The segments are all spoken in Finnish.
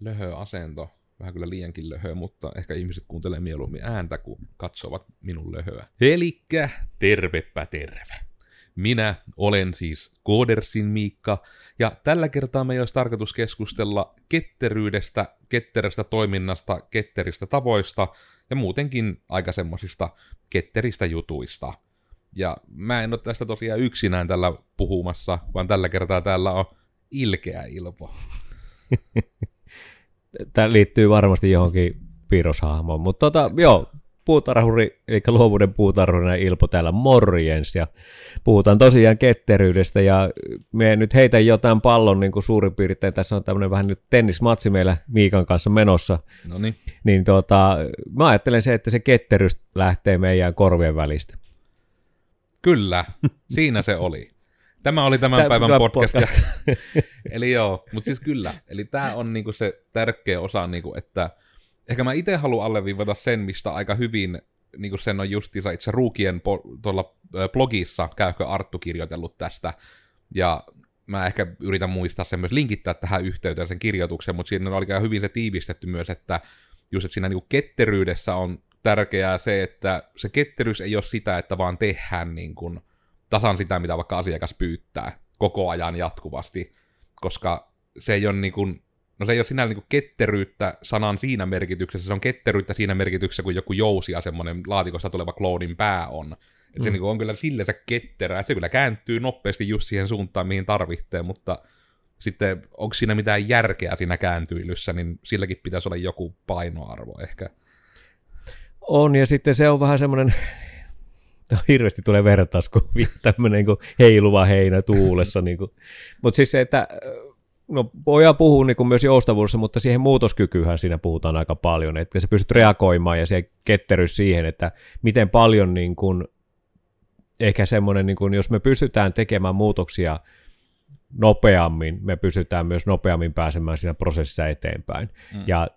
löhö asento. Vähän kyllä liiankin löhö, mutta ehkä ihmiset kuuntelee mieluummin ääntä, kun katsovat minun löhöä. Elikkä tervepä terve. Minä olen siis Kodersin Miikka, ja tällä kertaa meillä olisi tarkoitus keskustella ketteryydestä, ketterästä toiminnasta, ketteristä tavoista ja muutenkin aika semmoisista ketteristä jutuista. Ja mä en ole tästä tosiaan yksinään tällä puhumassa, vaan tällä kertaa täällä on ilkeä Ilpo. Tämä liittyy varmasti johonkin piirroshahmoon, mutta joo, puutarhuri, eli luovuuden puutarhurinen Ilpo täällä, morjens, ja puhutaan tosiaan ketteryydestä, ja me nyt heitän jotain pallon niin kuin suurin piirtein, tässä on tämmöinen vähän nyt tennismatsi meillä Miikan kanssa menossa. Noniin. Niin mä ajattelen se, että se ketteryys lähtee meidän korvien välistä. Kyllä, siinä se oli. Tämä oli tämän päivän podcast. Eli joo, mutta siis kyllä. Eli tämä on niinku se tärkeä osa, niinku, että ehkä mä itse haluan alleviivata sen, mistä aika hyvin niinku sen on justiinsa itse Ruukien tuolla blogissa Käyhkö Arttu kirjoitellut tästä. Ja mä ehkä yritän muistaa sen myös linkittää tähän yhteyteen sen kirjoituksen, mutta siinä oli aika hyvin se tiivistetty myös, että just että siinä niinku ketteryydessä on tärkeää se, että se ketteryys ei ole sitä, että vaan tehdään niin kuin tasan sitä, mitä vaikka asiakas pyyttää koko ajan jatkuvasti, koska se ei ole, niin kuin, no se ei ole sinällä niin kuin ketteryyttä sanan siinä merkityksessä, se on ketteryyttä siinä merkityksessä, kun joku jousia semmoinen laatikosta tuleva kloonin pää on. Et se niin kuin on kyllä sillensä ketterää, se kyllä kääntyy nopeasti just siihen suuntaan, mihin tarvitsee, mutta sitten onko siinä mitään järkeä siinä kääntyilyssä, niin silläkin pitäisi olla joku painoarvo ehkä. On, ja sitten se on vähän semmoinen... Hirveästi tulee vertauskuvia, tämmöinen niin heiluva heinä tuulessa. Niin mutta siis se, että no, voidaan puhua niin myös joustavuudessa, mutta siihen muutoskykyhän siinä puhutaan aika paljon, että sä pystyt reagoimaan ja se ketteryys siihen, että miten paljon niin kuin, ehkä semmoinen, niin kuin, jos me pystytään tekemään muutoksia nopeammin, me pystytään myös nopeammin pääsemään siinä prosessissa eteenpäin. Ja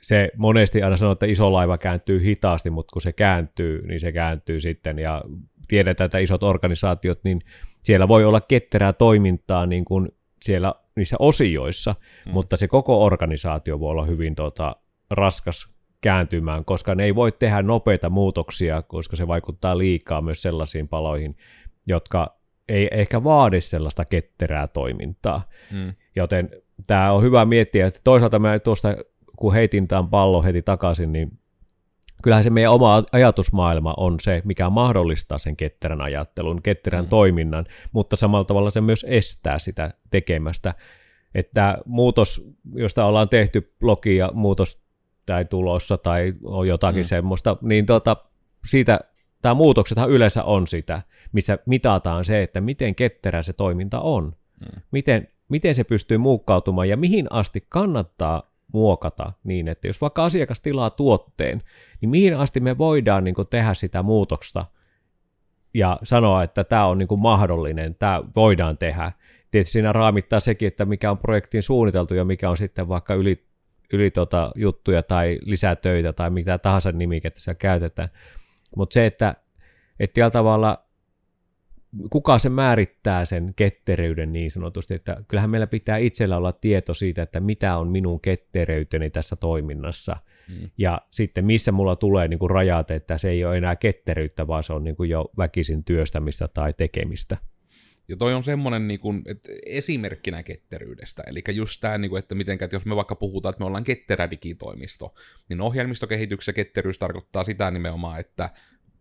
se monesti aina sanoo, että iso laiva kääntyy hitaasti, mutta kun se kääntyy, niin se kääntyy sitten. Ja tiedetään, että isot organisaatiot, niin siellä voi olla ketterää toimintaa niin kuin siellä niissä osioissa, mutta se koko organisaatio voi olla hyvin raskas kääntymään, koska ne ei voi tehdä nopeita muutoksia, koska se vaikuttaa liikaa myös sellaisiin paloihin, jotka ei ehkä vaadi sellaista ketterää toimintaa. Joten tämä on hyvä miettiä. Sitten toisaalta mä tuosta... kun heitin tämän pallon heti takaisin, niin kyllähän se meidän oma ajatusmaailma on se, mikä mahdollistaa sen ketterän ajattelun, ketterän toiminnan, mutta samalla tavalla se myös estää sitä tekemästä. Että muutos, josta ollaan tehty blogia, muutos tai tulossa tai on jotakin semmoista, niin siitä tämä muutoksethan yleensä on sitä, missä mitataan se, että miten ketterä se toiminta on, miten se pystyy muokkautumaan ja mihin asti kannattaa muokata niin, että jos vaikka asiakas tilaa tuotteen, niin mihin asti me voidaan niin kuin tehdä sitä muutosta ja sanoa, että tämä on niin kuin mahdollinen, tämä voidaan tehdä. Tietysti siinä raamittaa sekin, että mikä on projektiin suunniteltu ja mikä on sitten vaikka yli juttuja tai lisätöitä tai mitä tahansa nimikettä siellä käytetään. Mutta se, että tällä tavalla kuka se määrittää sen ketteryyden niin sanotusti, että kyllähän meillä pitää itsellä olla tieto siitä, että mitä on minun kettereyteni tässä toiminnassa. Ja sitten missä mulla tulee niin kuin rajat, että se ei ole enää ketteryyttä, vaan se on niin kuin jo väkisin työstämistä tai tekemistä. Ja toi on semmoinen niin kuin, että esimerkkinä ketteryydestä, eli just tämä, että mitenkä, jos me vaikka puhutaan, että me ollaan ketterä digitoimisto, niin ohjelmistokehityksessä ketteryys tarkoittaa sitä nimenomaan, että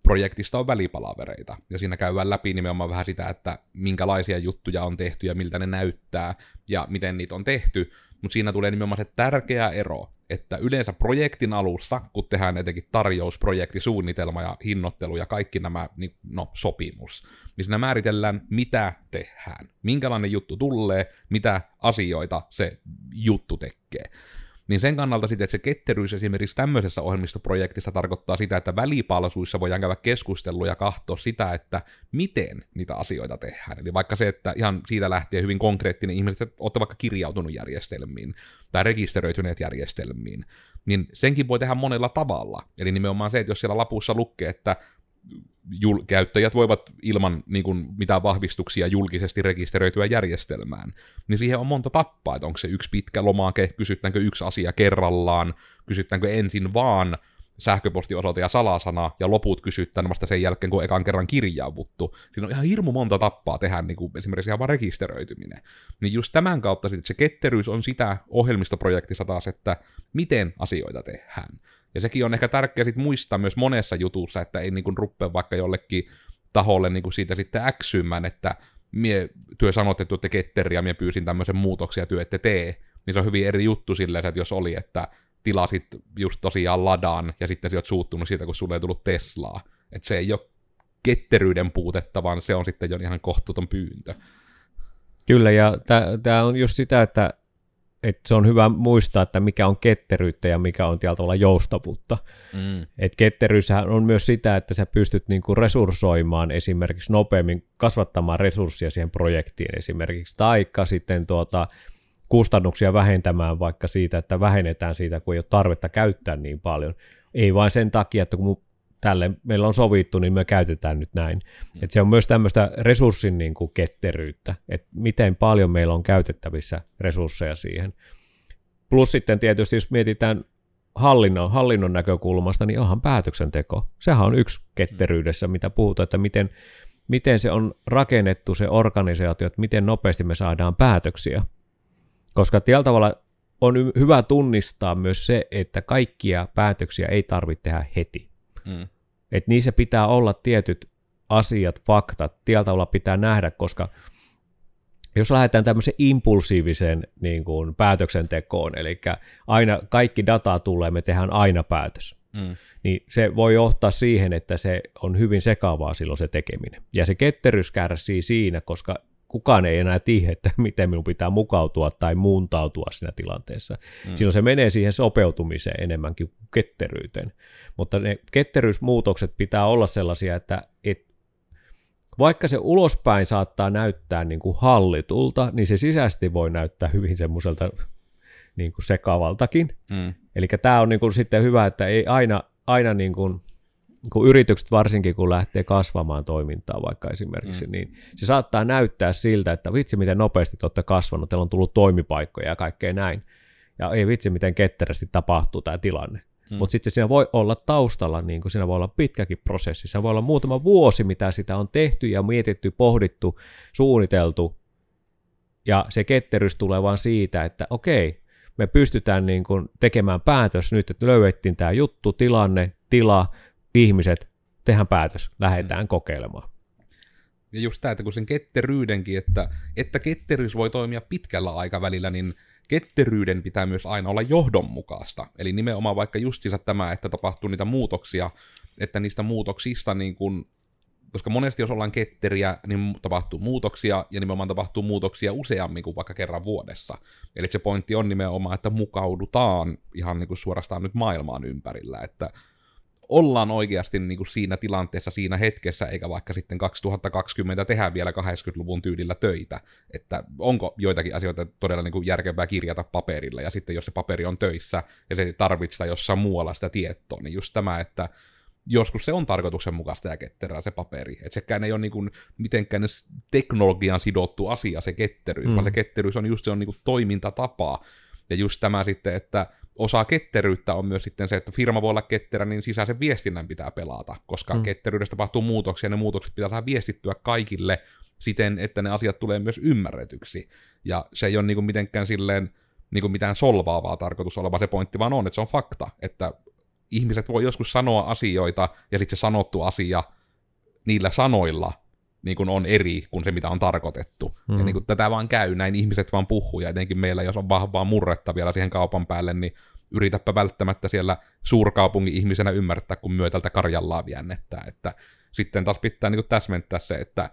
projektista on välipalavereita, ja siinä käydään läpi nimenomaan vähän sitä, että minkälaisia juttuja on tehty ja miltä ne näyttää ja miten niitä on tehty, mutta siinä tulee nimenomaan se tärkeä ero, että yleensä projektin alussa, kun tehdään etenkin tarjous, projekti, suunnitelma ja hinnoittelu ja kaikki nämä, no sopimus, niin siinä määritellään, mitä tehdään, minkälainen juttu tulee, mitä asioita se juttu tekee. Niin sen kannalta sitten, että se ketteryys esimerkiksi tämmöisessä ohjelmistoprojektissa tarkoittaa sitä, että välipalsuissa voidaan käydä keskustelua ja katsoa sitä, että miten niitä asioita tehdään. Eli vaikka se, että ihan siitä lähtien hyvin konkreettinen ihmiset olette vaikka kirjautunut järjestelmiin tai rekisteröityneet järjestelmiin, niin senkin voi tehdä monella tavalla. Eli nimenomaan se, että jos siellä lapussa lukee, että käyttäjät voivat ilman niin kuin, mitään vahvistuksia julkisesti rekisteröityä järjestelmään, niin siihen on monta tappaa, että onko se yksi pitkä lomake, kysytäänkö yksi asia kerrallaan, kysytäänkö ensin vaan sähköpostiosoite ja salasana, ja loput kysytään vasta sen jälkeen, kun ekan kerran kirjaavuttu. Siinä on ihan hirmu monta tappaa tehdä niin kuin esimerkiksi ihan vaan rekisteröityminen. Niin just tämän kautta sitten se ketteryys on sitä ohjelmistoprojektissa taas, että miten asioita tehdään. Ja sekin on ehkä tärkeää sit muistaa myös monessa jutussa, että ei niin kuin ruppea vaikka jollekin taholle niin kuin siitä sitten äksymään, että työ sanotte, että ketteriä, minä pyysin tämmöisen muutoksia, työ ette tee. Niin se on hyvin eri juttu silleen, että jos oli, että tilasit just tosiaan Ladan, ja sitten sä oot suuttunut siitä, kun sulle ei tullut Teslaa. Että se ei ole ketteryyden puutetta, vaan se on sitten jo ihan kohtuuton pyyntö. Kyllä, ja tämä on just sitä, että se on hyvä muistaa, että mikä on ketteryyttä ja mikä on tietyllä tavalla joustavuutta. Että ketteryyshän on myös sitä, että sä pystyt niinku resurssoimaan esimerkiksi nopeammin, kasvattamaan resursseja siihen projektiin esimerkiksi, taikka sitten kustannuksia vähentämään vaikka siitä, että vähennetään siitä, kun ei ole tarvetta käyttää niin paljon. Ei vain sen takia, että kun tälle meillä on sovittu, niin me käytetään nyt näin. Et se on myös tämmöistä resurssin niin kuin ketteryyttä, että miten paljon meillä on käytettävissä resursseja siihen. Plus sitten tietysti, jos mietitään hallinnon näkökulmasta, niin onhan päätöksenteko. Sehän on yksi ketteryydessä, mitä puhutaan, että miten se on rakennettu se organisaatio, että miten nopeasti me saadaan päätöksiä. Koska tällä tavalla on hyvä tunnistaa myös se, että kaikkia päätöksiä ei tarvitse tehdä heti. Että niissä pitää olla tietyt asiat, faktat, tällä tavalla pitää nähdä, koska jos lähdetään tämmöiseen impulsiiviseen niin kuin, päätöksentekoon, eli aina kaikki data tulee, me tehdään aina päätös, niin se voi johtaa siihen, että se on hyvin sekavaa silloin se tekeminen. Ja se ketteryys kärsii siinä, koska kukaan ei enää tiedä, että miten minun pitää mukautua tai muuntautua siinä tilanteessa. Silloin se menee siihen sopeutumiseen enemmänkin kuin ketteryyteen. Mutta ne ketteryysmuutokset pitää olla sellaisia, että vaikka se ulospäin saattaa näyttää niin kuin hallitulta, niin se sisäisesti voi näyttää hyvin semmoiselta niin kuin sekavaltakin. Eli tämä on niin kuin sitten hyvä, että ei aina niin kuin kun yritykset varsinkin, kun lähtee kasvamaan toimintaa vaikka esimerkiksi, niin se saattaa näyttää siltä, että vitsi miten nopeasti te olette kasvanut, teillä on tullut toimipaikkoja ja kaikkea näin, ja ei vitsi miten ketterästi tapahtuu tämä tilanne. Mutta sitten siinä voi olla taustalla, niin kuin siinä voi olla pitkäkin prosessi, siinä voi olla muutama vuosi, mitä sitä on tehty ja mietitty, pohdittu, suunniteltu, ja se ketteryys tulee vaan siitä, että okei, me pystytään niin kuin tekemään päätös nyt, että löydettiin tämä juttu, tila, ihmiset, tehdään päätös, lähdetään kokeilemaan. Ja just tämä, että kun sen ketteryydenkin, että ketteryys voi toimia pitkällä aikavälillä, niin ketteryyden pitää myös aina olla johdonmukaista. Eli nimenomaan vaikka justiinsa tämä, että tapahtuu niitä muutoksia, että niistä muutoksista, niin kun, koska monesti jos ollaan ketteriä, niin tapahtuu muutoksia, ja nimenomaan tapahtuu muutoksia useammin kuin vaikka kerran vuodessa. Eli se pointti on nimenomaan, että mukaudutaan ihan niin kuin suorastaan nyt maailmaan ympärillä, että ollaan oikeasti niin kuin siinä tilanteessa, siinä hetkessä, eikä vaikka sitten 2020 tehdä vielä 80-luvun tyylillä töitä, että onko joitakin asioita todella niin kuin järkevää kirjata paperilla, ja sitten jos se paperi on töissä, ja se tarvitsee jossain muualla sitä tietoa, niin just tämä, että joskus se on tarkoituksenmukaista ja ketterää se paperi, että sekään ei ole niin kuin mitenkään teknologiaan sidottu asia se ketteryys, vaan se ketteryys on just se on niin kuin toimintatapa, ja just tämä sitten, että osa ketteryyttä on myös sitten se, että firma voi olla ketterä, niin sisäisen viestinnän pitää pelata, koska ketteryydestä tapahtuu muutoksia, ja ne muutokset pitää saada viestittyä kaikille siten, että ne asiat tulee myös ymmärretyksi. Ja se ei ole niin kuin mitenkään silleen, niin kuin mitään solvaavaa tarkoitus oleva, se pointti vaan on, että se on fakta, että ihmiset voi joskus sanoa asioita, ja sitten se sanottu asia niillä sanoilla niin kuin on eri kuin se, mitä on tarkoitettu. Ja niin kuin tätä vaan käy, näin ihmiset vaan puhuu, ja etenkin meillä, jos on vahvaa murretta vielä siihen kaupan päälle, niin yritäpä välttämättä siellä suurkaupungin ihmisenä ymmärtää, kun myötältä Karjallaa viennettä. Että sitten taas pitää niin kuin täsmentää se, että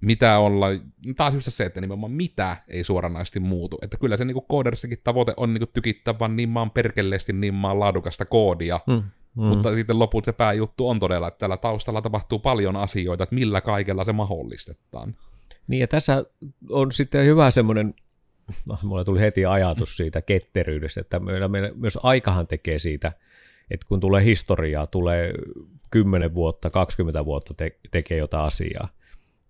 mitä olla, taas just se, että nimenomaan mitä ei suoranaisesti muutu. Että kyllä se niin kuin kooderissakin tavoite on niin kuin tykittää vaan niin maan perkeleesti, niin maan laadukasta koodia, mutta sitten lopulta se pääjuttu on todella, että tällä taustalla tapahtuu paljon asioita, että millä kaikella se mahdollistetaan. Niin, ja tässä on sitten hyvä semmoinen, mulle tuli heti ajatus siitä ketteryydestä, että meillä myös aikahan tekee siitä, että kun tulee historiaa, tulee 10 vuotta, 20 vuotta tekee jotain asiaa,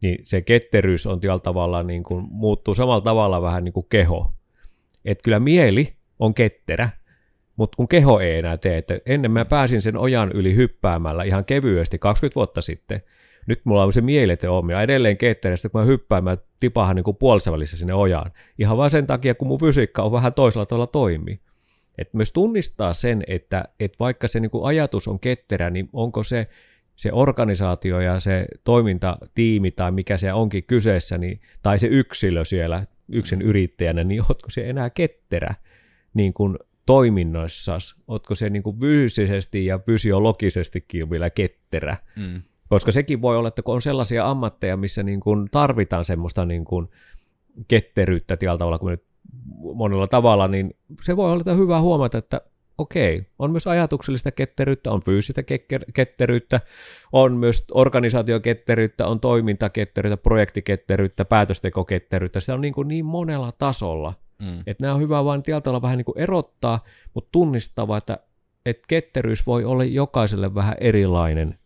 niin se ketteryys on tavallaan niin kuin, muuttuu samalla tavalla vähän niin kuin keho. Että kyllä mieli on ketterä, mutta kun keho ei enää tee, että ennen mä pääsin sen ojan yli hyppäämällä ihan kevyesti 20 vuotta sitten, nyt mulla on se mieletön omia edelleen ketterästä, kun mä hyppään, mä tipahan niin kuin puolessa välissä sinne ojaan. Ihan vaan sen takia, kun mun fysiikka on vähän toisella tavalla toimii. Et myös tunnistaa sen, että et vaikka se niin kuin ajatus on ketterä, niin onko se organisaatio ja se toimintatiimi tai mikä se onkin kyseessä, niin, tai se yksilö siellä yksin yrittäjänä, niin ootko se enää ketterä niin kuin toiminnoissasi? Ootko se niin kuin fyysisesti ja fysiologisestikin vielä ketterä? Mm. Koska sekin voi olla, että kun on sellaisia ammatteja, missä niin kuin tarvitaan semmoista niin kuin ketteryyttä tavalla, kun nyt monella tavalla, niin se voi olla hyvä huomata, että okei, on myös ajatuksellista ketteryyttä, on fyysistä ketteryyttä, on myös organisaatioketteryyttä, on toimintaketteryyttä, projektiketteryyttä, päätöstekoketteryyttä. Se on niin kuin niin monella tasolla, että nämä on hyvä vain tieltä vähän niin kuin erottaa, mutta tunnistaa, että ketteryys voi olla jokaiselle vähän erilainen,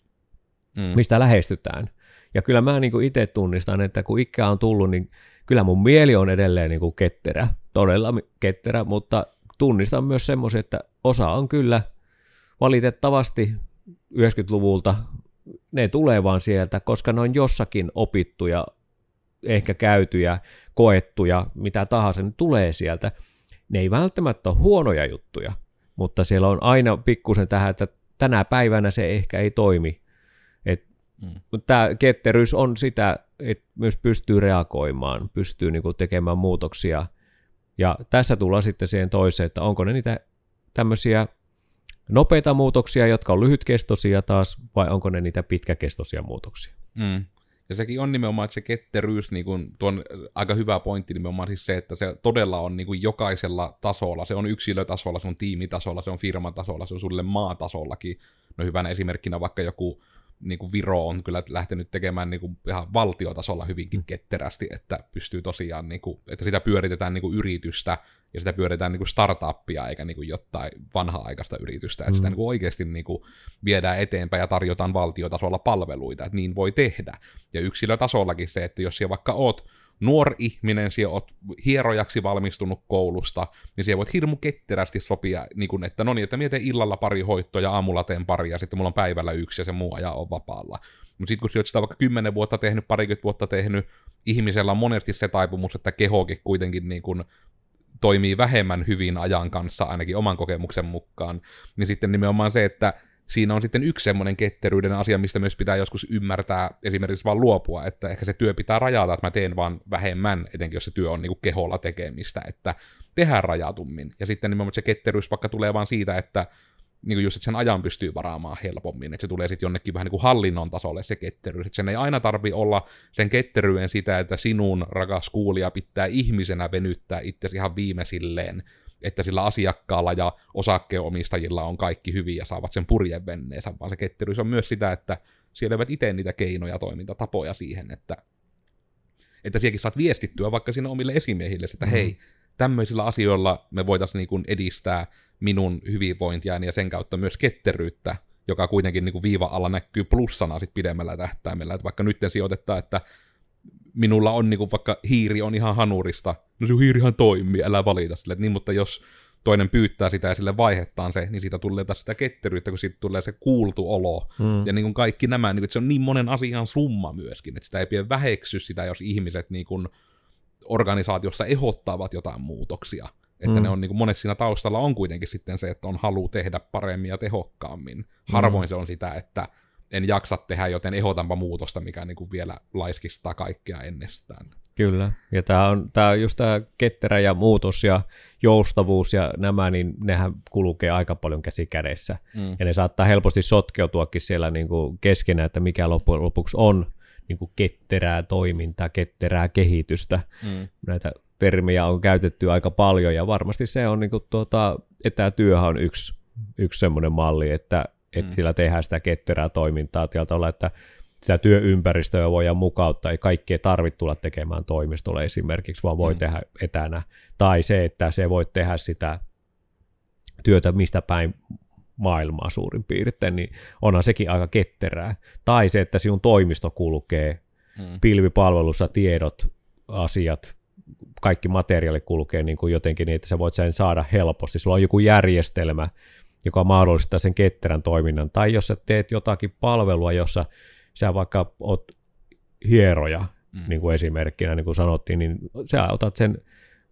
mistä lähestytään. Ja kyllä mä niin kuin itse tunnistan, että kun ikää on tullut, niin kyllä mun mieli on edelleen niin kuin ketterä, todella ketterä, mutta tunnistan myös semmoisia, että osa on kyllä valitettavasti 90-luvulta, ne tulee vaan sieltä, koska ne on jossakin opittuja, ehkä käytyjä, koettuja, mitä tahansa, ne tulee sieltä. Ne ei välttämättä ole huonoja juttuja, mutta siellä on aina pikkusen tähän, että tänä päivänä se ehkä ei toimi. Tämä ketteryys on sitä, että myös pystyy reagoimaan, pystyy niinku tekemään muutoksia. Ja tässä tullaan sitten siihen toiseen, että onko ne niitä tämmöisiä nopeita muutoksia, jotka on lyhytkestoisia taas, vai onko ne niitä pitkäkestoisia muutoksia. Mm. Ja sekin on nimenomaan, että se ketteryys, niin kuin, tuo on aika hyvä pointti nimenomaan siis se, että se todella on niin kuin jokaisella tasolla, se on yksilötasolla, se on tiimitasolla, se on firmatasolla, se on sulle maatasollakin. No hyvänä esimerkkinä vaikka joku niin kuin Viro on kyllä lähtenyt tekemään niin kuin ihan valtiotasolla hyvinkin ketterästi, että pystyy tosiaan, niin kuin, että sitä pyöritetään niin kuin yritystä ja sitä pyöritetään niin kuin startuppia eikä niin kuin jotain vanha-aikaista yritystä, että sitä niin kuin oikeasti niin kuin viedään eteenpäin ja tarjotaan valtiotasolla palveluita, että niin voi tehdä. Ja yksilötasollakin se, että jos siellä vaikka oot nuori ihminen, siellä oot hierojaksi valmistunut koulusta, niin siellä voit hirmu ketterästi sopia, niin kun, että no niin, että minä teen illalla pari hoittoja, aamulla teen pari, ja sitten mulla on päivällä yksi, ja se muu ajan on vapaalla. Mutta sitten kun sinä olet sitä vaikka 10 vuotta tehnyt, 20 vuotta tehnyt, ihmisellä on monesti se taipumus, että kehokin kuitenkin niin kun toimii vähemmän hyvin ajan kanssa, ainakin oman kokemuksen mukaan, niin sitten nimenomaan se, että siinä on sitten yksi semmoinen ketteryyden asia, mistä myös pitää joskus ymmärtää esimerkiksi vaan luopua, että ehkä se työ pitää rajata, että mä teen vaan vähemmän, etenkin jos se työ on niin kuin keholla tekemistä, että tehdään rajatummin. Ja sitten nimenomaan se ketteryys vaikka tulee vaan siitä, että niin kuin just, että sen ajan pystyy varaamaan helpommin, että se tulee sitten jonnekin vähän niin kuin hallinnon tasolle se ketteryys, että sen ei aina tarvitse olla sen ketteryyden sitä, että sinun rakas kuulija pitää ihmisenä venyttää itsesi ihan viimeisilleen, että sillä asiakkaalla ja osakkeenomistajilla on kaikki hyvin ja saavat sen purjevenneensä, vaan se ketteryys on myös sitä, että siellä eivät itse niitä keinoja, toimintatapoja siihen, että sielläkin saat viestittyä vaikka sinne omille esimiehille, että hei, tämmöisillä asioilla me voitaisiin niin kuin edistää minun hyvinvointiani ja sen kautta myös ketteryyttä, joka kuitenkin niin kuin viiva alla näkyy plussana sit pidemmällä tähtäimellä, että vaikka nyt sijoitetaan, että minulla on niin kuin, vaikka hiiri on ihan hanurista, no se hiirihan toimii, älä valita sille, niin, mutta jos toinen pyytää sitä ja sille vaihettaan se, niin siitä tulee taas sitä ketteryyttä, kun siitä tulee se kuultu olo, ja niin kuin kaikki nämä, niin kuin, että se on niin monen asian summa myöskin, että sitä ei pidä väheksy sitä, jos ihmiset niin kuin organisaatiossa ehdottavat jotain muutoksia, että ne on niin kuin, monessa siinä taustalla on kuitenkin sitten se, että on halu tehdä paremmin ja tehokkaammin, harvoin se on sitä, että en jaksa tehdä, joten ehdotanpa muutosta, mikä niin kuin vielä laiskistaa kaikkea ennestään. Kyllä, ja tämä on just tämä ketterä ja muutos ja joustavuus ja nämä, niin nehän kulkee aika paljon käsi kädessä. Ja ne saattaa helposti sotkeutuakin siellä niin kuin keskenään, että mikä loppujen lopuksi on niin kuin ketterää toimintaa, ketterää kehitystä. Näitä termejä on käytetty aika paljon, ja varmasti se on, niin kuin etätyöhän on yksi semmoinen malli, että sillä tehdään sitä ketterää toimintaa tieltä olla, että sitä työympäristöä voidaan mukauttaa, ei kaikkea tarvitse tulla tekemään toimistolla esimerkiksi, vaan voi tehdä etänä. Tai se, että se voi tehdä sitä työtä mistä päin maailmaa suurin piirtein, niin onhan sekin aika ketterää. Tai se, että sinun toimisto kulkee, pilvipalvelussa tiedot, asiat, kaikki materiaali kulkee niin kuin jotenkin niin, että sä voit sen saada helposti. Sulla on joku järjestelmä, joka mahdollistaa sen ketterän toiminnan. Tai jos sä teet jotakin palvelua, jossa sä vaikka oot hieroja, niin kuin esimerkkinä, niin kuin sanottiin, niin sä otat sen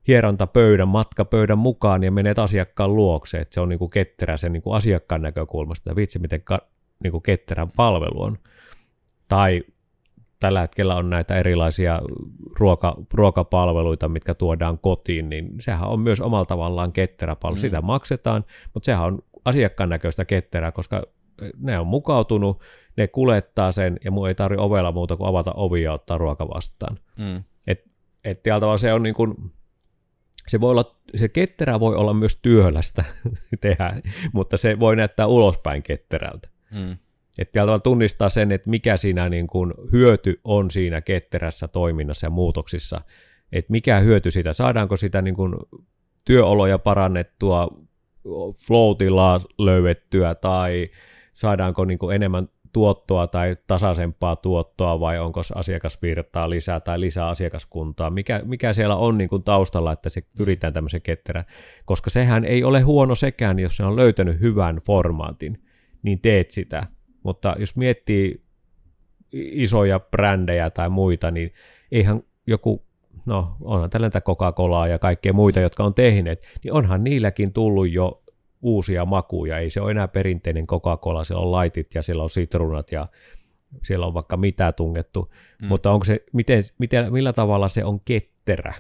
hierontapöydän, matkapöydän mukaan ja menet asiakkaan luokse. Että se on niin kuin ketterä sen niin kuin asiakkaan näkökulmasta. Vitsi, miten niin kuin ketterän palvelu on. Tai tällä hetkellä on näitä erilaisia ruokapalveluita, mitkä tuodaan kotiin, niin sehän on myös omalla tavallaan ketterä palvelu. Sitä maksetaan, mutta sehän on asiakkaan näköistä ketterää, koska ne on mukautunut, ne kuljettaa sen ja mun ei tarvitse ovella muuta kuin avata ovi ja ottaa ruoka vastaan. Et tavallaan se on niin kuin, se voi olla, se ketterä voi olla myös työlästä tehdä, mutta se voi näyttää ulospäin ketterältä. Että tunnistaa sen, että mikä siinä niin kuin hyöty on siinä ketterässä toiminnassa ja muutoksissa, että mikä hyöty siitä, saadaanko sitä niin kuin työoloja parannettua, flow-tilaa löydettyä tai saadaanko niin kuin enemmän tuottoa tai tasaisempaa tuottoa vai onko asiakasvirtaa lisää tai lisää asiakaskuntaa, mikä siellä on niin kuin taustalla, että se pyritään tämmöisen ketterään, koska sehän ei ole huono sekään, jos se on löytänyt hyvän formaatin, niin teet sitä. Mutta jos miettii isoja brändejä tai muita, niin eihän joku, no onhan tällaista Coca-Colaa ja kaikkea muita, jotka on tehneet, niin onhan niilläkin tullut jo uusia makuja. Ei se ole enää perinteinen Coca-Cola, siellä on lightit ja siellä on sitruunat ja siellä on vaikka mitä tungettu. Mutta onko se, millä tavalla se on ketterä?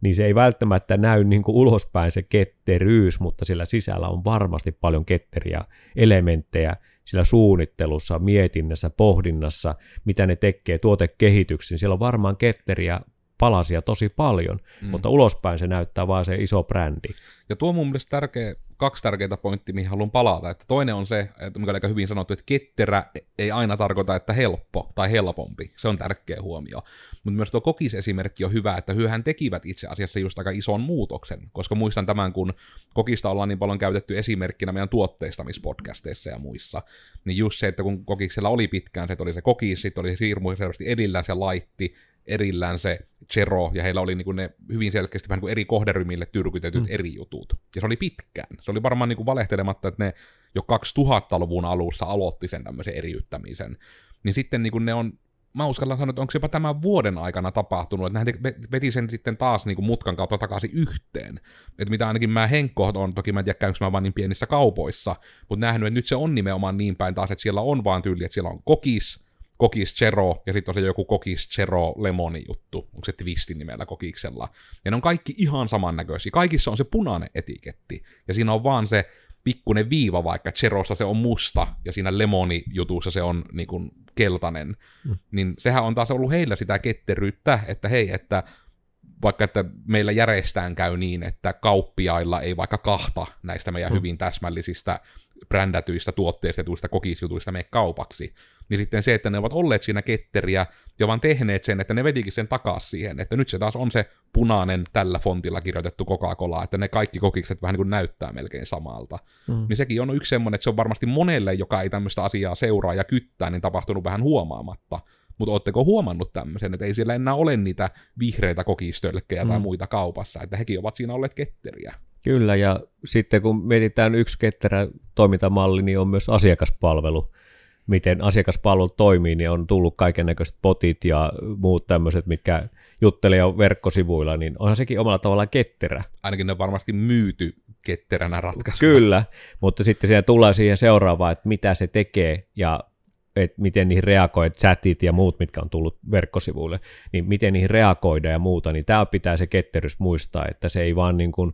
Niin se ei välttämättä näy niin kuin ulospäin se ketteryys, mutta sillä sisällä on varmasti paljon ketteriä elementtejä, sillä suunnittelussa, mietinnässä, pohdinnassa, mitä ne tekee tuotekehityksiin. Siellä on varmaan ketteriä palasia tosi paljon, mutta ulospäin se näyttää vaan se iso brändi. Ja tuo on mun mielestä kaksi tärkeää pointtia, mihin haluan palata. Että toinen on se, että mikä on aika hyvin sanottu, että ketterä ei aina tarkoita, että helppo tai helpompi. Se on tärkeä huomio. Mutta myös tuo Kokis-esimerkki on hyvä, että hyöhän tekivät itse asiassa just aika ison muutoksen, koska muistan tämän, kun Kokista ollaan niin paljon käytetty esimerkkinä meidän tuotteistamispodcasteissa ja muissa. Niin just se, että kun Kokiksella oli pitkään, se että oli se Kokis, sitten oli se siirmuin selvästi edillään se laitti, erillään se Chero, ja heillä oli niinku ne hyvin selkeästi vähän niinku eri kohderyhmille tyrkytetyt eri jutut. Ja se oli pitkään. Se oli varmaan niinku valehtelematta, että ne jo 2000-luvun alussa aloitti sen tämmöisen eriyttämisen. Niin sitten niinku ne on, mä uskallan sanoa, että onko jopa tämän vuoden aikana tapahtunut, että nähän veti sen sitten taas niinku mutkan kautta takaisin yhteen. Että mitä ainakin mä henkkohto on, toki mä en tiedä käynkö mä vaan niin pienissä kaupoissa, mutta nähnyt, että nyt se on nimenomaan niin päin taas, että siellä on vaan tyyli, että siellä on Kokis, Kokis Chero, ja sitten on se joku Kokis Chero Lemoni juttu, onko se Twistin nimellä Kokiksella. Ja ne on kaikki ihan samannäköisiä. Kaikissa on se punainen etiketti, ja siinä on vaan se pikkuinen viiva, vaikka Cherossa se on musta, ja siinä Lemoni-jutussa se on niin kuin keltainen. Niin sehän on taas ollut heillä sitä ketteryyttä, että hei, että vaikka että meillä järjestään käy niin, että kauppiailla ei vaikka kahta näistä meidän hyvin täsmällisistä brändätyistä tuotteistetuista kokisjutuista mene kaupaksi, niin sitten se, että ne ovat olleet siinä ketteriä ja vaan tehneet sen, että ne vetikin sen takaisin siihen, että nyt se taas on se punainen tällä fontilla kirjoitettu Coca-Cola, että ne kaikki kokikset vähän niin kuin näyttää melkein samalta. Niin sekin on yksi semmoinen, että se on varmasti monelle, joka ei tämmöistä asiaa seuraa ja kyttää, niin tapahtunut vähän huomaamatta. Mutta ootteko huomannut tämmöisen, että ei siellä enää ole niitä vihreitä kokistölkkejä tai muita kaupassa, että hekin ovat siinä olleet ketteriä. Kyllä, ja sitten kun mietitään yksi ketterä toimintamalli, niin on myös asiakaspalvelu. Miten asiakaspalvelu toimii, niin on tullut kaikennäköiset botit ja muut tämmöiset, mitkä juttelee jo verkkosivuilla, niin onhan sekin omalla tavallaan ketterä. Ainakin ne on varmasti myyty ketteränä ratkaisuna. Kyllä, mutta sitten siinä tullaan siihen seuraavaan, että mitä se tekee ja että miten niihin reagoi, chatit ja muut, mitkä on tullut verkkosivuille, niin miten niihin reagoida ja muuta, niin tämä pitää se ketterys muistaa, että se ei vaan niin kuin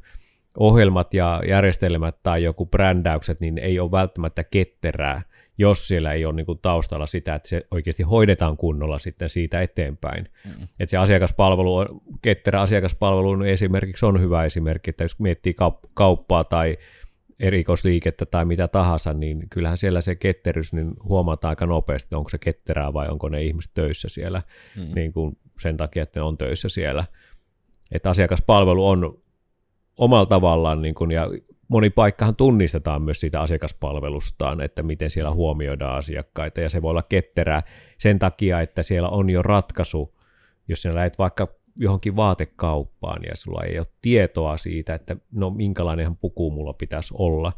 ohjelmat ja järjestelmät tai joku brändäykset, niin ei ole välttämättä ketterää, jos siellä ei ole niin kuin taustalla sitä, että se oikeasti hoidetaan kunnolla sitten siitä eteenpäin. Että se asiakaspalvelu, ketterä asiakaspalvelu esimerkiksi on hyvä esimerkki, että jos miettii kauppaa tai erikoisliikettä tai mitä tahansa, niin kyllähän siellä se ketterys niin huomataan aika nopeasti, onko se ketterää vai onko ne ihmiset töissä siellä niin kuin sen takia, että ne on töissä siellä. Että asiakaspalvelu on omalla tavallaan niin kuin, ja moni paikkahan tunnistetaan myös siitä asiakaspalvelustaan, että miten siellä huomioidaan asiakkaita, ja se voi olla ketterää sen takia, että siellä on jo ratkaisu, jos sinä lähdet vaikka johonkin vaatekauppaan ja sulla ei ole tietoa siitä, että no minkälainenhan puku mulla pitäisi olla,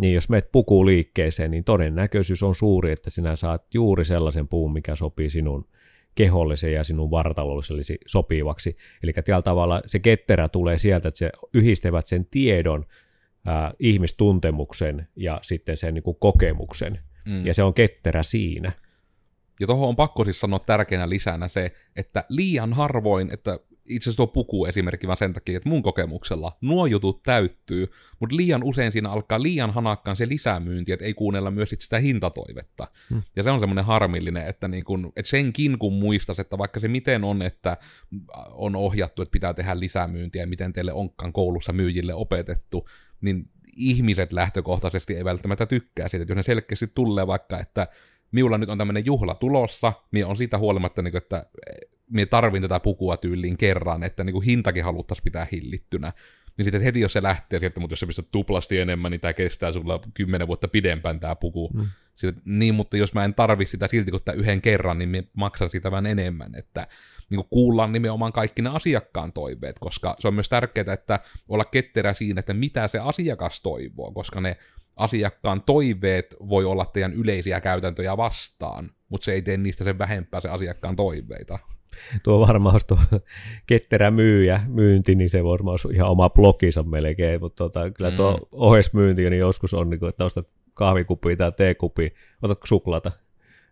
niin jos menet pukuliikkeeseen, niin todennäköisyys on suuri, että sinä saat juuri sellaisen puun, mikä sopii sinun kehollisen ja sinun vartalollisesti sopivaksi. Eli tällä tavalla se ketterä tulee sieltä, että se yhdistävät sen tiedon, ihmistuntemuksen ja sitten sen niin kuin kokemuksen. Ja se on ketterä siinä. Ja tuohon on pakko siis sanoa tärkeänä lisänä se, että liian harvoin, että itse asiassa tuo puku esimerkki vaan sen takia, että mun kokemuksella nuo jutut täyttyy, mutta liian usein siinä alkaa liian hanakkaan se lisämyynti, että ei kuunnella myös sitä hintatoivetta. Ja se on semmoinen harmillinen, että, niin kun, että senkin kun muistaisi, että vaikka se miten on, että on ohjattu, että pitää tehdä lisämyyntiä ja miten teille onkaan koulussa myyjille opetettu, niin ihmiset lähtökohtaisesti ei välttämättä tykkää siitä, että jos ne selkeästi tulee vaikka, että minulla nyt on tämmöinen juhla tulossa, minä on siitä huolimatta, että minä tarvin tätä pukua tyyliin kerran, että hintakin haluttaisiin pitää hillittynä. Niin sitten heti jos se lähtee sieltä, mutta jos sä pistät tuplasti enemmän, niin tämä kestää sulla 10 vuotta pidempään tämä puku. Sitten, niin, mutta jos mä en tarvi sitä silti kuin tämän yhden kerran, niin minä maksan sitä vähän enemmän. Että niin kuullaan nimenomaan kaikki ne asiakkaan toiveet, koska se on myös tärkeää, että olla ketterä siinä, että mitä se asiakas toivoo, koska ne asiakkaan toiveet voi olla teidän yleisiä käytäntöjä vastaan, mutta se ei tee niistä sen vähempää se asiakkaan toiveita. Tuo varmaan tuo ketterä myyjä, myynti, niin se varmaan olisi ihan oma bloginsa melkein, mutta kyllä tuo oheismyynti niin joskus on, että ostat kahvikupia tai teekupia, otatko suklaata?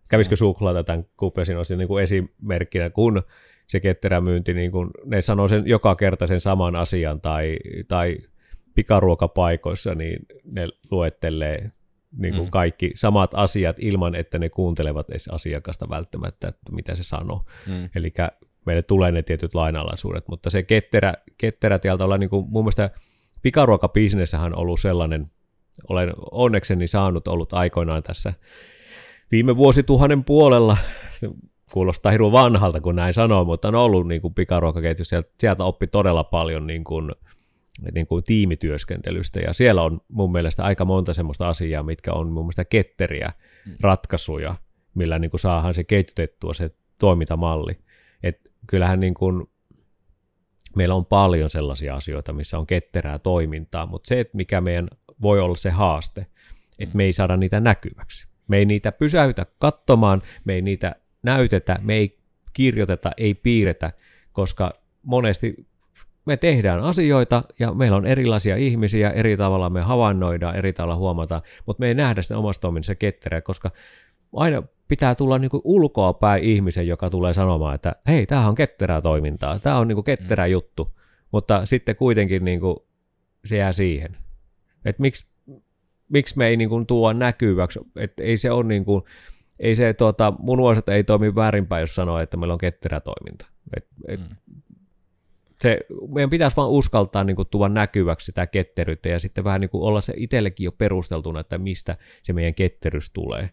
Kävisikö suklaata tämän kupin? Siinä on siinä niin esimerkkinä, kun se ketterä myynti, niin ne sanoo sen joka kerta sen saman asian tai pikaruokapaikoissa, niin ne luettelee niin kuin kaikki samat asiat ilman, että ne kuuntelevat edes asiakasta välttämättä, että mitä se sanoo. Eli meille tulee ne tietyt lainalaisuudet, mutta se ketterä tieltä ollaan, niin kuin mun mielestä pikaruokabisnessähän on ollut sellainen, olen onnekseni saanut ollut aikoinaan tässä viime vuosituhannen puolella, kuulostaa hirveän vanhalta, kun näin sanoo, mutta on ollut niin kuin pikaruokaketju, sieltä oppi todella paljon niin kuin tiimityöskentelystä, ja siellä on mun mielestä aika monta semmoista asiaa, mitkä on mun mielestä ketteriä ratkaisuja, millä niin kuin saadaan se ketjutettua se toimintamalli. Et kyllähän niin kuin meillä on paljon sellaisia asioita, missä on ketterää toimintaa, mutta se, että mikä meidän voi olla se haaste, että me ei saada niitä näkyväksi. Me ei niitä pysäytä katsomaan, me ei niitä näytetä, me ei kirjoiteta, ei piirretä, koska monesti me tehdään asioita ja meillä on erilaisia ihmisiä, eri tavalla me havainnoidaan, eri tavalla huomataan, mutta me ei nähdä sitä omasta toiminnassa ketterää, koska aina pitää tulla niin kuin ulkoapäin ihmisen, joka tulee sanomaan, että hei, tämähän on ketterää toimintaa, tämä on niin kuin ketterä juttu, mutta sitten kuitenkin niin kuin se jää siihen, että miksi me ei niin kuin tuoda näkyväksi, että ei se ole niin kuin, ei se mun nuoset ei toimi väärinpäin, jos sanoo, että meillä on ketterä toiminta, meidän pitäisi vaan uskaltaa niin kuin tuoda näkyväksi sitä ketteryyttä ja sitten vähän niin kuin olla se itsellekin jo perusteltuna, että mistä se meidän ketteryys tulee.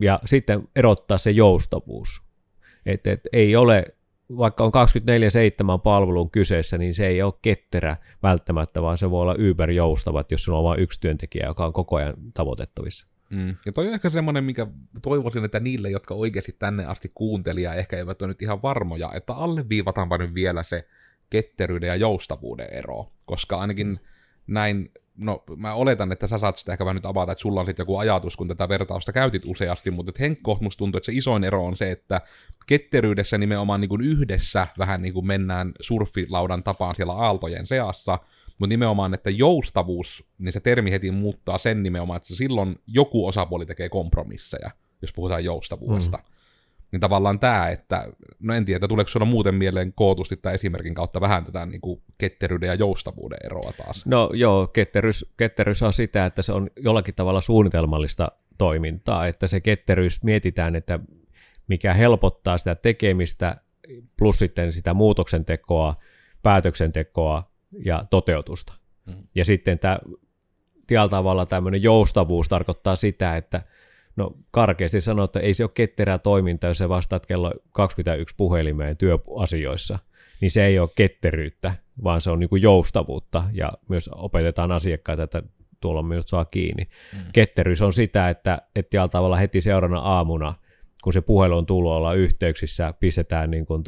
Ja sitten erottaa se joustavuus. Ei ole, vaikka on 24/7 palvelun kyseessä, niin se ei ole ketterä välttämättä, vaan se voi olla yberjoustava, jos sulla on vain yksi työntekijä, joka on koko ajan tavoitettavissa. Ja toi on ehkä semmoinen, mikä toivoisin, että niille, jotka oikeasti tänne asti kuuntelijaa ehkä eivät ole nyt ihan varmoja, että alleviivataanpa nyt vielä se ketteryyden ja joustavuuden ero, koska ainakin näin, no mä oletan, että sä saat sitä ehkä vähän nyt avata, että sulla on sitten joku ajatus, kun tätä vertausta käytit useasti, mutta henkkohti musta tuntuu, että se isoin ero on se, että ketteryydessä nimenomaan niin kuin yhdessä vähän niin kuin mennään surfilaudan tapaan siellä aaltojen seassa, mutta nimenomaan, että joustavuus, niin se termi heti muuttaa sen nimenomaan, että silloin joku osapuoli tekee kompromisseja, jos puhutaan joustavuudesta. Niin tavallaan tämä, että, no en tiedä, tuleeko sinulla muuten mieleen kootusti tämä esimerkin kautta vähän tätä niin kuin ketteryyden ja joustavuuden eroa taas? No joo, ketteryys on sitä, että se on jollakin tavalla suunnitelmallista toimintaa, että se ketteryys mietitään, että mikä helpottaa sitä tekemistä, plus sitten sitä muutoksentekoa, päätöksentekoa, ja toteutusta. Ja sitten tällä tavalla tämmöinen joustavuus tarkoittaa sitä, että no karkeasti sanoa, että ei se ole ketterää toimintaa, jos sä vastaat kello 21 puhelimeen työasioissa, niin se ei ole ketteryyttä, vaan se on niin kuin joustavuutta ja myös opetetaan asiakkaita, että tuolla minut saa kiinni. Ketteryys on sitä, että tavallaan heti seurana aamuna, kun se puhelu on tullut olla yhteyksissä, pistetään niin kuin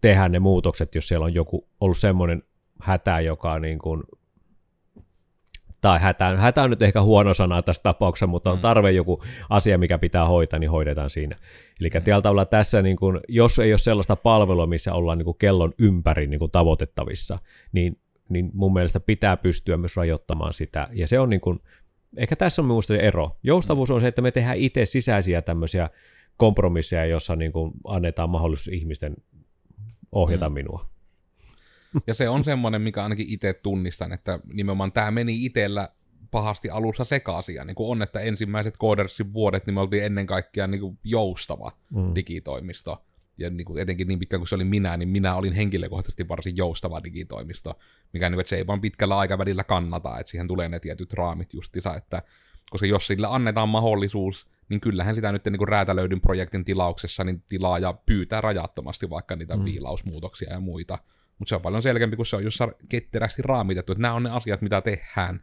tehdään ne muutokset, jos siellä on joku ollut semmoinen hätä, joka niin kuin, tai hätä on nyt ehkä huono sana tässä tapauksessa, mutta on tarve joku asia, mikä pitää hoitaa, niin hoidetaan siinä. Eli tavallaan tässä, niin kun, jos ei ole sellaista palvelua, missä ollaan niin kun kellon ympäri niin kun tavoitettavissa, niin mun mielestä pitää pystyä myös rajoittamaan sitä. Ja se on niin kun, ehkä tässä on minusta se ero. Joustavuus on se, että me tehdään itse sisäisiä tämmöisiä kompromisseja, jossa niin kun annetaan mahdollisuus ihmisten ohjata minua. Ja se on semmoinen, mikä ainakin itse tunnistan, että nimenomaan tämä meni itsellä pahasti alussa sekaisin. Ja niin kuin on, että ensimmäiset Kodersin vuodet, niin me oltiin ennen kaikkea niin kuin joustava digitoimisto. Ja niin kuin etenkin niin pitkään kuin se oli minä, niin minä olin henkilökohtaisesti varsin joustava digitoimisto, mikä niin kuin, että se ei vaan pitkällä aikavälillä kannata, että siihen tulee ne tietyt raamit justiinsa, että koska jos sille annetaan mahdollisuus, niin kyllähän sitä nyt niin kuin räätälöidyn projektin tilauksessa niin tilaaja pyytää rajattomasti vaikka niitä viilausmuutoksia ja muita. Mutta se on paljon selkeämpi, kun se on jossain ketterästi raamitettu, että nämä on ne asiat, mitä tehdään.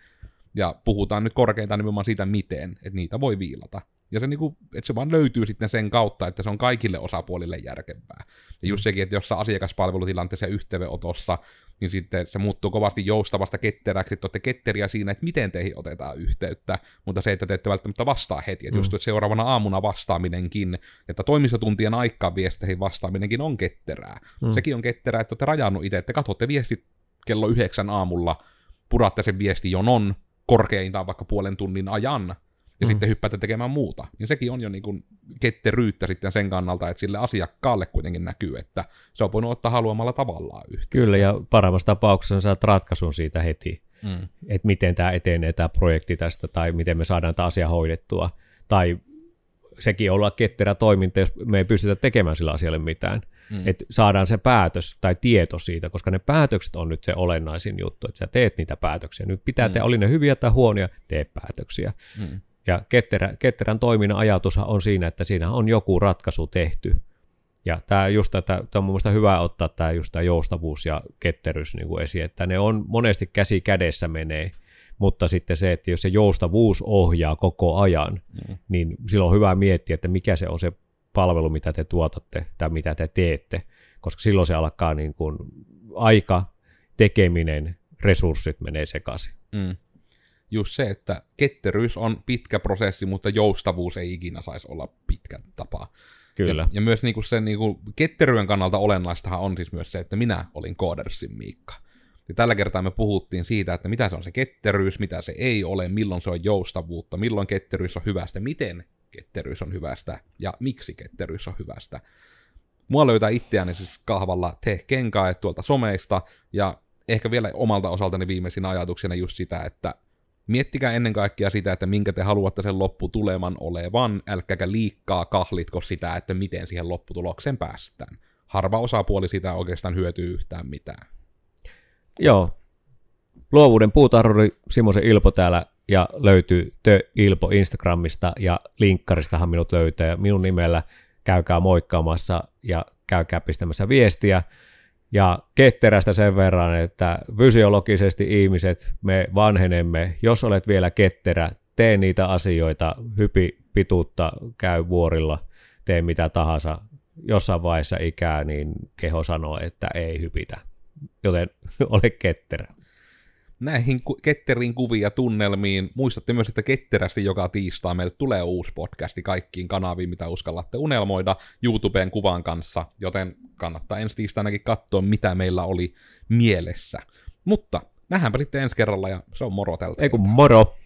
Ja puhutaan nyt korkeintaan nimenomaan siitä, miten, että niitä voi viilata. Ja se, niinku, että se vaan löytyy sitten sen kautta, että se on kaikille osapuolille järkevää. Ja just sekin, että jossain asiakaspalvelutilanteessa ja yhteydenotossa, niin sitten se muuttuu kovasti joustavasta ketteräksi, että olette ketteriä siinä, että miten teihin otetaan yhteyttä, mutta se, että te ette välttämättä vastaa heti, että just seuraavana aamuna vastaaminenkin, että toimistotuntien aikaa viesteihin vastaaminenkin on ketterää. Sekin on ketterää, että olette rajannut itse, että katsotte viestit kello 9 aamulla, puratte sen viesti jonon korkeintaan vaikka puolen tunnin ajan, ja sitten hyppäätte tekemään muuta. Ja sekin on jo niin kuin ketteryyttä sitten sen kannalta, että sille asiakkaalle kuitenkin näkyy, että se on voinut ottaa haluamalla tavallaan yhteyttä. Kyllä, ja paremmassa tapauksessa saat ratkaisun siitä heti, että miten tämä etenee tämä projekti tästä, tai miten me saadaan tämä asia hoidettua. Tai sekin olla ketterä toiminta, jos me ei pystytä tekemään sillä asialle mitään. Että saadaan se päätös tai tieto siitä, koska ne päätökset on nyt se olennaisin juttu, että sä teet niitä päätöksiä. Nyt pitää tehdä, oli ne hyviä tai huonoja, tee päätöksiä. Ja ketterän toiminnan ajatushan on siinä, että siinä on joku ratkaisu tehty. Ja tämä on mun mielestä hyvä ottaa tämä joustavuus ja ketteryys niin kuin esiin, että ne on monesti käsi kädessä menee, mutta sitten se, että jos se joustavuus ohjaa koko ajan, niin silloin on hyvä miettiä, että mikä se on se palvelu, mitä te tuotatte tai mitä te teette, koska silloin se alkaa niin kuin aika, tekeminen, resurssit menee sekaisin. Just se, että ketteryys on pitkä prosessi, mutta joustavuus ei ikinä saisi olla pitkä tapa. Kyllä. Ja myös niinku se niinku ketteryyden kannalta olennaistahan on siis myös se, että minä olin Kodersin Miikka. Ja tällä kertaa me puhuttiin siitä, että mitä se on se ketteryys, mitä se ei ole, milloin se on joustavuutta, milloin ketteryys on hyvästä, miten ketteryys on hyvästä ja miksi ketteryys on hyvästä. Mua löytää itseäni siis kahvalla Teh Kenkae tuolta someista ja ehkä vielä omalta osaltani viimeisinä ajatuksena just sitä, että miettikää ennen kaikkea sitä, että minkä te haluatte sen lopputuleman olevan, älkääkä liikkaa kahlitko sitä, että miten siihen lopputulokseen päästään. Harva osapuoli sitä oikeastaan hyötyy yhtään mitään. Joo. Luovuuden puutarhuri Simosen Ilpo täällä ja löytyy Ilpo Instagramista ja linkkaristahan minut löytää ja minun nimellä käykää moikkaamassa ja käykää pistämässä viestiä. Ja ketterästä sen verran, että fysiologisesti ihmiset, me vanhenemme, jos olet vielä ketterä, tee niitä asioita, hypi pituutta, käy vuorilla, tee mitä tahansa. Jossain vaiheessa ikää, niin keho sanoo, että ei hypitä, joten ole ketterä. Näihin ketteriin kuviin ja tunnelmiin muistatte myös, että ketterästi joka tiistai meille tulee uusi podcasti kaikkiin kanaviin, mitä uskallatte unelmoida YouTubeen kuvan kanssa, joten kannattaa ensi tiistainakin katsoa, mitä meillä oli mielessä. Mutta nähdäänpä sitten ensi kerralla ja se on moro tältä. Ei kun moro!